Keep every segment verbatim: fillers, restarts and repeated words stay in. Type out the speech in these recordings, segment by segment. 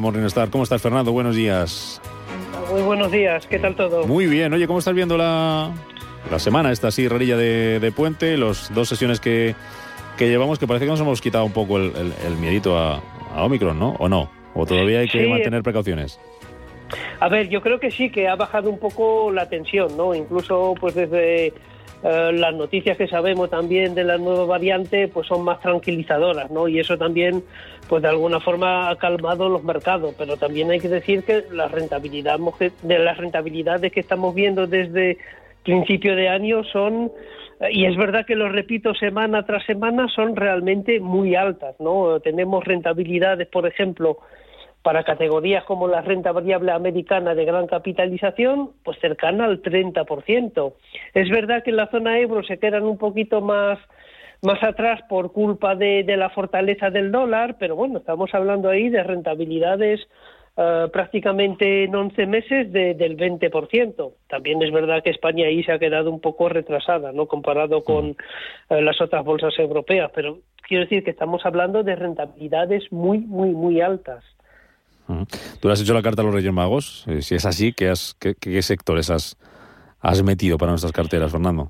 Morningstar, ¿cómo estás, Fernando? Buenos días. Muy buenos días, ¿qué tal todo? Muy bien, oye, ¿cómo estás viendo la, la semana, esta así, rarilla de, de puente? Las dos sesiones que, que llevamos, que parece que nos hemos quitado un poco el, el, el miedito a, a Omicron, ¿no? ¿O no? ¿O todavía hay que sí. mantener precauciones? A ver, yo creo que sí, que ha bajado un poco la tensión, ¿no? Incluso, pues desde... Uh, las noticias que sabemos también de la nueva variante pues son más tranquilizadoras, ¿no? Y eso también pues de alguna forma ha calmado los mercados, pero también hay que decir que la rentabilidad de las rentabilidades que estamos viendo desde principio de año son, y es verdad que lo repito semana tras semana, son realmente muy altas, ¿no? Tenemos rentabilidades, por ejemplo, para categorías como la renta variable americana de gran capitalización, pues cercana al treinta por ciento. Es verdad que en la zona euro se quedan un poquito más, más atrás por culpa de, de la fortaleza del dólar, pero bueno, estamos hablando ahí de rentabilidades uh, prácticamente en once meses de, del veinte por ciento. También es verdad que España ahí se ha quedado un poco retrasada, ¿no?, comparado con uh, las otras bolsas europeas, pero quiero decir que estamos hablando de rentabilidades muy, muy, muy altas. Tú le has hecho la carta a los Reyes Magos. Si es así, ¿qué, has, qué, qué sectores has, has metido para nuestras carteras, Fernando?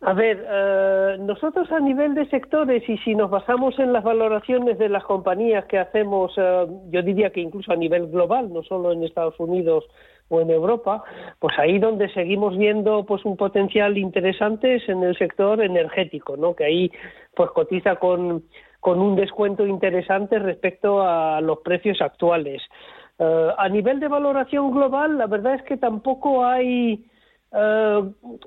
A ver, eh, nosotros a nivel de sectores, y si nos basamos en las valoraciones de las compañías que hacemos, eh, yo diría que incluso a nivel global, no solo en Estados Unidos o en Europa, pues ahí donde seguimos viendo pues un potencial interesante es en el sector energético, ¿no? Que ahí pues cotiza con... con un descuento interesante respecto a los precios actuales. Uh, a nivel de valoración global, la verdad es que tampoco hay, uh,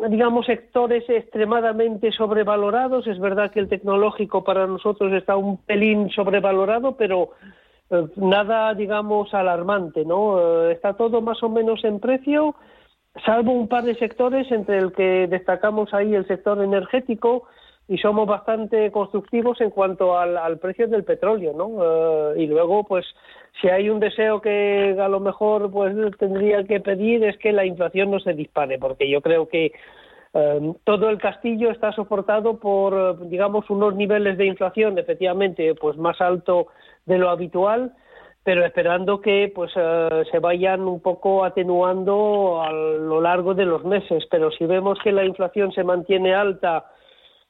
digamos, sectores extremadamente sobrevalorados. Es verdad que el tecnológico para nosotros está un pelín sobrevalorado, pero uh, nada, digamos, alarmante, ¿no? Uh, está todo más o menos en precio, salvo un par de sectores, entre el que destacamos ahí el sector energético, y somos bastante constructivos en cuanto al, al precio del petróleo, ¿no? Uh, y luego, pues, si hay un deseo que a lo mejor pues tendría que pedir es que la inflación no se dispare, porque yo creo que um, todo el castillo está soportado por, digamos, unos niveles de inflación, efectivamente, pues más alto de lo habitual, pero esperando que pues uh, se vayan un poco atenuando a lo largo de los meses. Pero si vemos que la inflación se mantiene alta,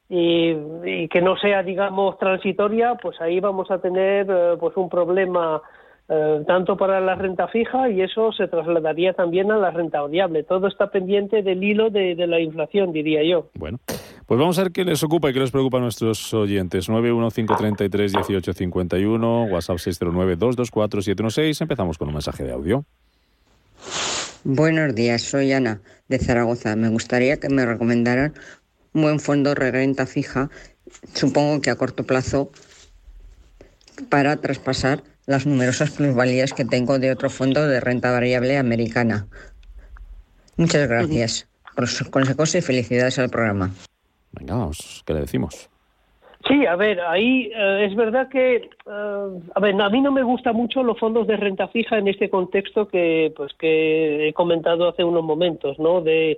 Y, y que no sea, digamos, transitoria, pues ahí vamos a tener eh, pues un problema eh, tanto para la renta fija, y eso se trasladaría también a la renta variable. Todo está pendiente del hilo de, de la inflación, diría yo. Bueno, pues vamos a ver qué les ocupa y qué les preocupa a nuestros oyentes. nueve uno cinco tres tres uno ocho cinco uno, WhatsApp seis cero nueve dos dos cuatro siete uno seis. Empezamos con un mensaje de audio. Buenos días, soy Ana de Zaragoza. Me gustaría que me recomendaran un buen fondo de renta fija, supongo que a corto plazo, para traspasar las numerosas plusvalías que tengo de otro fondo de renta variable americana. Muchas gracias por sus consejos y felicidades al programa. Venga, vamos, ¿qué le decimos? Sí, a ver, ahí eh, es verdad que eh, a ver, a mí no me gustan mucho los fondos de renta fija en este contexto que pues que he comentado hace unos momentos, ¿no? De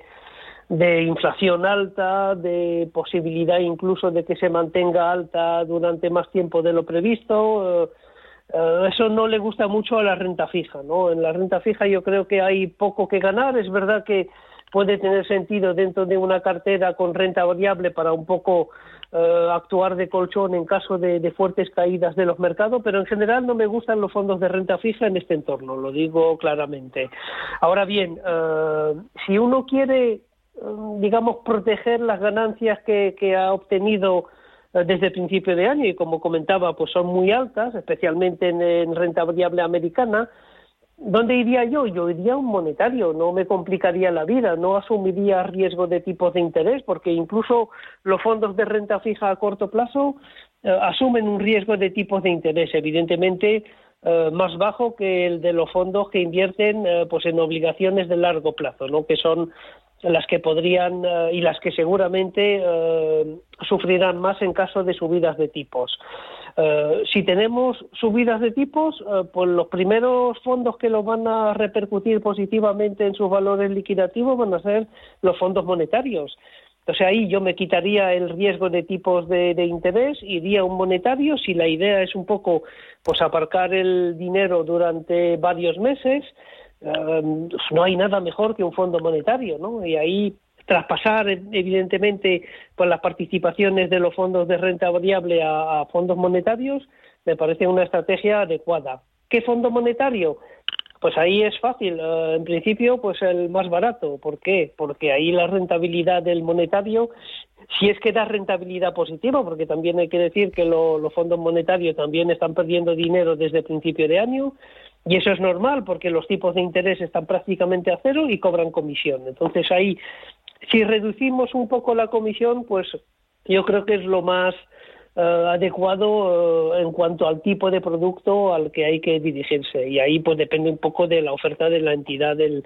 de inflación alta, de posibilidad incluso de que se mantenga alta durante más tiempo de lo previsto. Eso no le gusta mucho a la renta fija, ¿no? En la renta fija yo creo que hay poco que ganar. Es verdad que puede tener sentido dentro de una cartera con renta variable para un poco eh, actuar de colchón en caso de, de fuertes caídas de los mercados, pero en general no me gustan los fondos de renta fija en este entorno, lo digo claramente. Ahora bien, eh, si uno quiere, digamos, proteger las ganancias que, que ha obtenido desde principio de año, y como comentaba, pues son muy altas, especialmente en, en renta variable americana. ¿Dónde iría yo? Yo iría a un monetario, no me complicaría la vida, no asumiría riesgo de tipos de interés, porque incluso los fondos de renta fija a corto plazo eh, asumen un riesgo de tipos de interés. Evidentemente, eh, más bajo que el de los fondos que invierten eh, pues en obligaciones de largo plazo, ¿no? Que son las que podrían eh, y las que seguramente eh, sufrirán más en caso de subidas de tipos. Eh, si tenemos subidas de tipos, eh, pues los primeros fondos que los van a repercutir positivamente en sus valores liquidativos van a ser los fondos monetarios. Entonces ahí yo me quitaría el riesgo de tipos de, de interés, iría a un monetario, si la idea es un poco pues aparcar el dinero durante varios meses, eh, no hay nada mejor que un fondo monetario, ¿no? Y ahí traspasar evidentemente pues las participaciones de los fondos de renta variable a, a fondos monetarios me parece una estrategia adecuada. ¿Qué fondo monetario? Pues ahí es fácil, uh, en principio pues el más barato. ¿Por qué? Porque ahí la rentabilidad del monetario, si es que da rentabilidad positiva, porque también hay que decir que lo, los fondos monetarios también están perdiendo dinero desde principio de año, y eso es normal porque los tipos de interés están prácticamente a cero y cobran comisión. Entonces ahí, si reducimos un poco la comisión, pues yo creo que es lo más Uh, adecuado uh, en cuanto al tipo de producto al que hay que dirigirse, y ahí pues depende un poco de la oferta de la entidad del,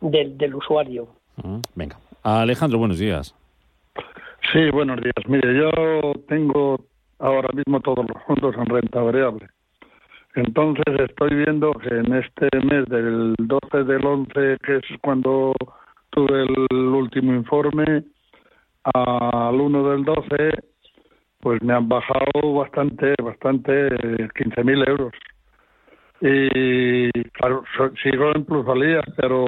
del, del usuario. Uh-huh. Venga. Alejandro, buenos días. Sí, buenos días. Mire, yo tengo ahora mismo todos los fondos en renta variable. Entonces estoy viendo que en este mes del doce del once, que es cuando tuve el último informe, al uno del doce... pues me han bajado bastante, bastante, quince mil euros. Y claro, sigo en plusvalía, pero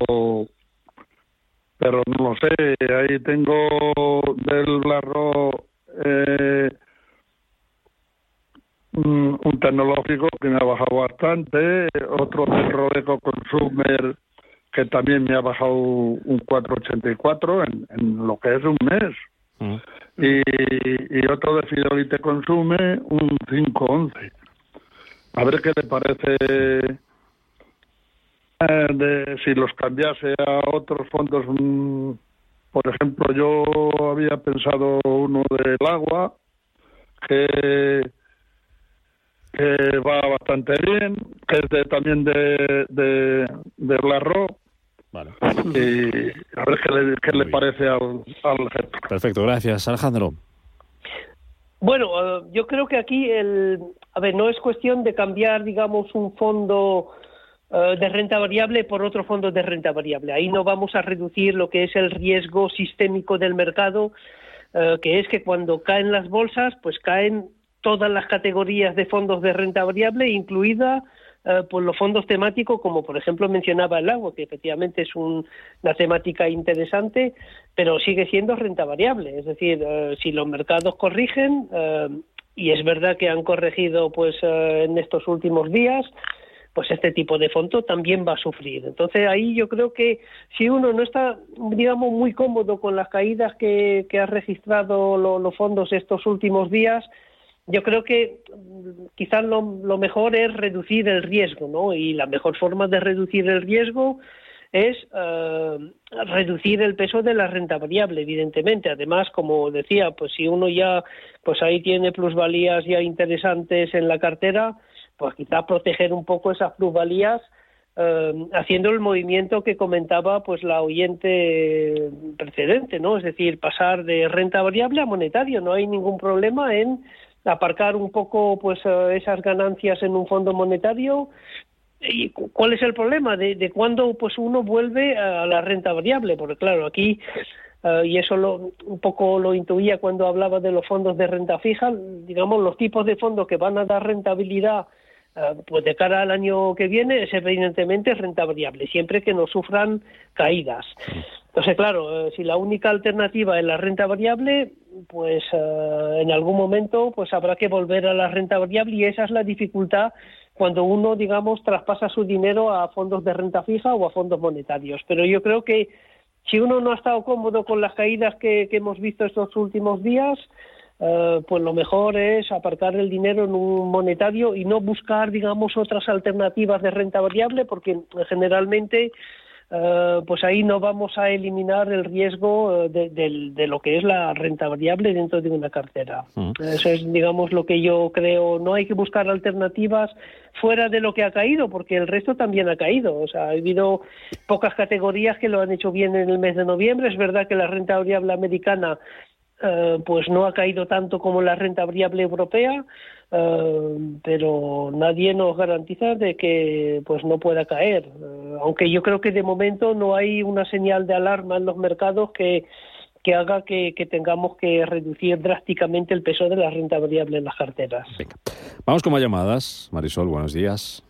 pero no lo sé. Ahí tengo del Blarro eh, un tecnológico que me ha bajado bastante, otro del Robeco Consumer que también me ha bajado un cuatro coma ochenta y cuatro en, en lo que es un mes. Uh-huh. Y, y otro de Fidelity consume un cinco once. A ver qué le parece eh, de, si los cambiase a otros fondos. Mm, por ejemplo, yo había pensado uno del agua que, que va bastante bien, que es de, también de, de, de Larró. Vale. Y a ver qué le, qué le parece al, al gestor. Perfecto, gracias. Alejandro. Bueno, yo creo que aquí, el, a ver, no es cuestión de cambiar, digamos, un fondo de renta variable por otro fondo de renta variable. Ahí no vamos a reducir lo que es el riesgo sistémico del mercado, que es que cuando caen las bolsas, pues caen todas las categorías de fondos de renta variable, incluida por los fondos temáticos, como por ejemplo mencionaba el agua, que efectivamente es un, una temática interesante, pero sigue siendo renta variable. Es decir, eh, si los mercados corrigen, eh, y es verdad que han corregido pues eh, en estos últimos días, pues este tipo de fondo también va a sufrir. Entonces ahí yo creo que si uno no está, digamos, muy cómodo con las caídas que, que han registrado lo, los fondos estos últimos días, yo creo que quizás lo, lo mejor es reducir el riesgo, ¿no? Y la mejor forma de reducir el riesgo es eh, reducir el peso de la renta variable, evidentemente. Además, como decía, pues si uno ya pues ahí tiene plusvalías ya interesantes en la cartera, pues quizás proteger un poco esas plusvalías eh, haciendo el movimiento que comentaba pues la oyente precedente, ¿no? Es decir, pasar de renta variable a monetario. No hay ningún problema en aparcar un poco pues esas ganancias en un fondo monetario. ¿Y cuál es el problema? ¿De, de cuándo pues uno vuelve a la renta variable? Porque claro, aquí, uh, y eso lo, un poco lo intuía cuando hablaba de los fondos de renta fija, digamos, los tipos de fondos que van a dar rentabilidad uh, pues de cara al año que viene es evidentemente renta variable, siempre que no sufran caídas. Entonces, claro, si la única alternativa es la renta variable, pues uh, en algún momento pues habrá que volver a la renta variable, y esa es la dificultad cuando uno, digamos, traspasa su dinero a fondos de renta fija o a fondos monetarios. Pero yo creo que si uno no ha estado cómodo con las caídas que, que hemos visto estos últimos días, uh, pues lo mejor es aparcar el dinero en un monetario y no buscar, digamos, otras alternativas de renta variable, porque generalmente eh, pues ahí no vamos a eliminar el riesgo de, de, de lo que es la renta variable dentro de una cartera. Uh-huh. Eso es, digamos, lo que yo creo. No hay que buscar alternativas fuera de lo que ha caído, porque el resto también ha caído. O sea, ha habido pocas categorías que lo han hecho bien en el mes de noviembre. Es verdad que la renta variable americana eh, pues no ha caído tanto como la renta variable europea, eh, pero nadie nos garantiza de que pues no pueda caer. Eh, aunque yo creo que de momento no hay una señal de alarma en los mercados que que haga que, que tengamos que reducir drásticamente el peso de la renta variable en las carteras. Venga. Vamos con más llamadas. Marisol, buenos días.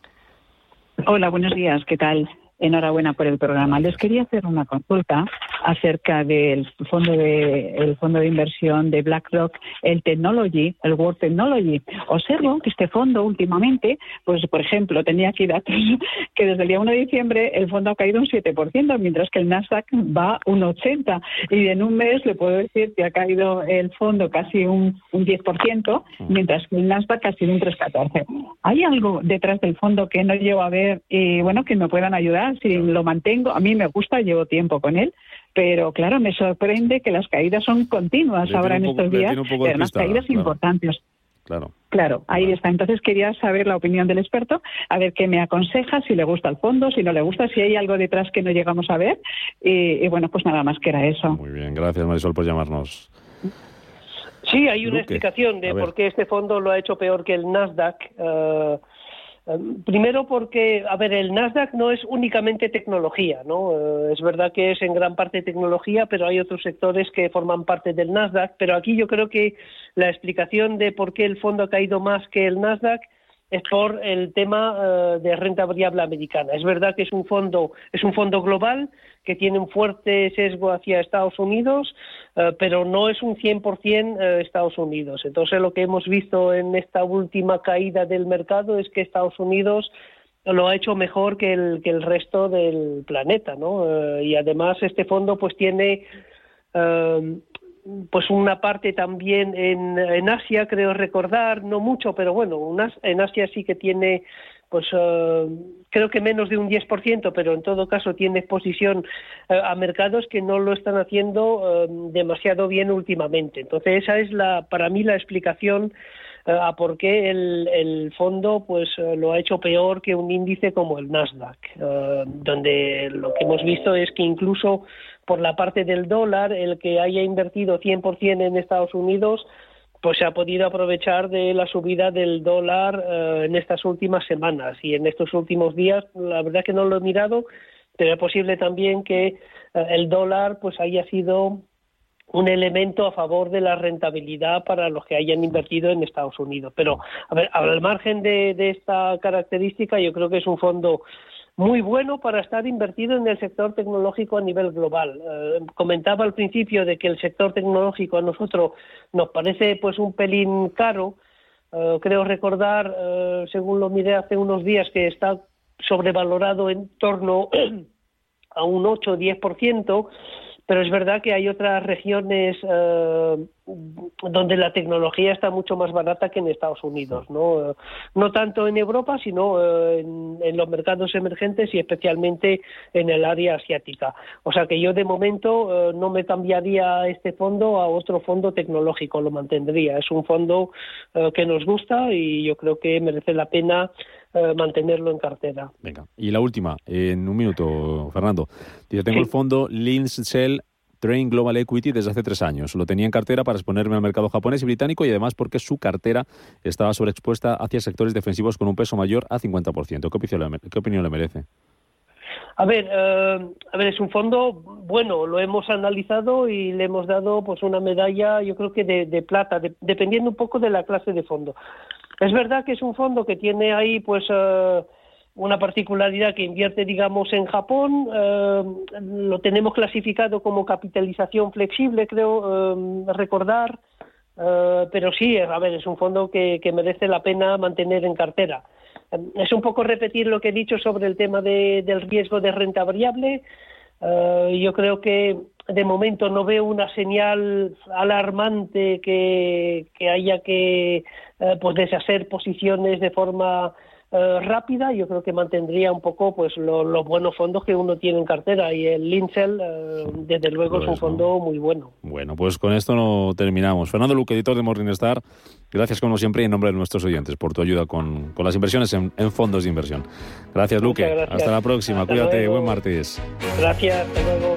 Hola, buenos días. ¿Qué tal? Enhorabuena por el programa. Gracias. Les quería hacer una consulta acerca del fondo de el fondo de inversión de BlackRock, el Technology, el World Technology. Observo que este fondo últimamente, pues por ejemplo, tenía aquí datos que desde el día uno de diciembre el fondo ha caído un siete por ciento, mientras que el Nasdaq va un ochenta por ciento. Y en un mes le puedo decir que ha caído el fondo casi un, un diez por ciento, mientras que el Nasdaq ha sido un tres coma catorce por ciento. ¿Hay algo detrás del fondo que no llevo a ver y bueno, que me puedan ayudar? Si lo mantengo, a mí me gusta, llevo tiempo con él, pero claro, me sorprende que las caídas son continuas le ahora en poco, estos días, además caídas claro. importantes. Claro, claro, ahí claro. está. Entonces quería saber la opinión del experto, a ver qué me aconseja, si le gusta el fondo, si no le gusta, si hay algo detrás que no llegamos a ver. Y, y bueno, pues nada más que era eso. Muy bien, gracias Marisol por llamarnos. Sí, hay una Luque. explicación de por qué este fondo lo ha hecho peor que el Nasdaq. Uh, Primero porque, a ver, el Nasdaq no es únicamente tecnología, ¿no? Eh, es verdad que es en gran parte tecnología, pero hay otros sectores que forman parte del Nasdaq. Pero aquí yo creo que la explicación de por qué el fondo ha caído más que el Nasdaq es por el tema eh, de renta variable americana. Es verdad que es un fondo, es un fondo global que tiene un fuerte sesgo hacia Estados Unidos, eh, pero no es un cien por ciento Estados Unidos. Entonces, lo que hemos visto en esta última caída del mercado es que Estados Unidos lo ha hecho mejor que el que el resto del planeta, ¿no? Eh, y además este fondo pues tiene eh, pues una parte también en, en Asia, creo recordar, no mucho, pero bueno, unas, en Asia sí que tiene, pues uh, creo que menos de un diez por ciento, pero en todo caso tiene exposición uh, a mercados que no lo están haciendo uh, demasiado bien últimamente. Entonces esa es la, para mí, la explicación uh, a por qué el, el fondo pues uh, lo ha hecho peor que un índice como el Nasdaq, uh, donde lo que hemos visto es que incluso por la parte del dólar, el que haya invertido cien por ciento en Estados Unidos, pues se ha podido aprovechar de la subida del dólar eh, en estas últimas semanas y en estos últimos días. La verdad que no lo he mirado, pero es posible también que eh, el dólar pues haya sido un elemento a favor de la rentabilidad para los que hayan invertido en Estados Unidos. Pero, a ver, al margen de, de esta característica, yo creo que es un fondo muy bueno para estar invertido en el sector tecnológico a nivel global. Eh, comentaba al principio de que el sector tecnológico a nosotros nos parece pues un pelín caro. Eh, creo recordar, eh, según lo miré hace unos días, que está sobrevalorado en torno a un ocho a diez por ciento, pero es verdad que hay otras regiones eh, donde la tecnología está mucho más barata que en Estados Unidos, ¿no? No tanto en Europa, sino eh, en, en los mercados emergentes y especialmente en el área asiática. O sea que yo de momento eh, no me cambiaría este fondo a otro fondo tecnológico, lo mantendría. Es un fondo eh, que nos gusta y yo creo que merece la pena Eh, mantenerlo en cartera. Venga, y la última, en un minuto, Fernando. Dice, tengo sí. el fondo Lindsell Train Global Equity desde hace tres años. Lo tenía en cartera para exponerme al mercado japonés y británico y además porque su cartera estaba sobreexpuesta hacia sectores defensivos con un peso mayor a cincuenta por ciento. ¿Qué opinión le, qué opinión le merece? A ver, eh, a ver, es un fondo bueno, lo hemos analizado y le hemos dado pues una medalla, yo creo que de, de plata, de, dependiendo un poco de la clase de fondo. Es verdad que es un fondo que tiene ahí pues eh, una particularidad que invierte, digamos, en Japón. Eh, lo tenemos clasificado como capitalización flexible, creo eh, recordar. Eh, pero sí, a ver, es un fondo que, que merece la pena mantener en cartera. Eh, es un poco repetir lo que he dicho sobre el tema de, del riesgo de renta variable. Eh, yo creo que de momento no veo una señal alarmante que, que haya que eh, pues deshacer posiciones de forma eh, rápida, yo creo que mantendría un poco pues lo, los buenos fondos que uno tiene en cartera, y el Lindsell eh, desde luego pues es un fondo no. muy bueno. Bueno, pues con esto no terminamos. Fernando Luque, editor de Morningstar, gracias como siempre en nombre de nuestros oyentes por tu ayuda con, con las inversiones en, en fondos de inversión. Gracias, Luque. Gracias. Hasta la próxima. Hasta Cuídate. Luego. Buen martes. Gracias. Hasta luego.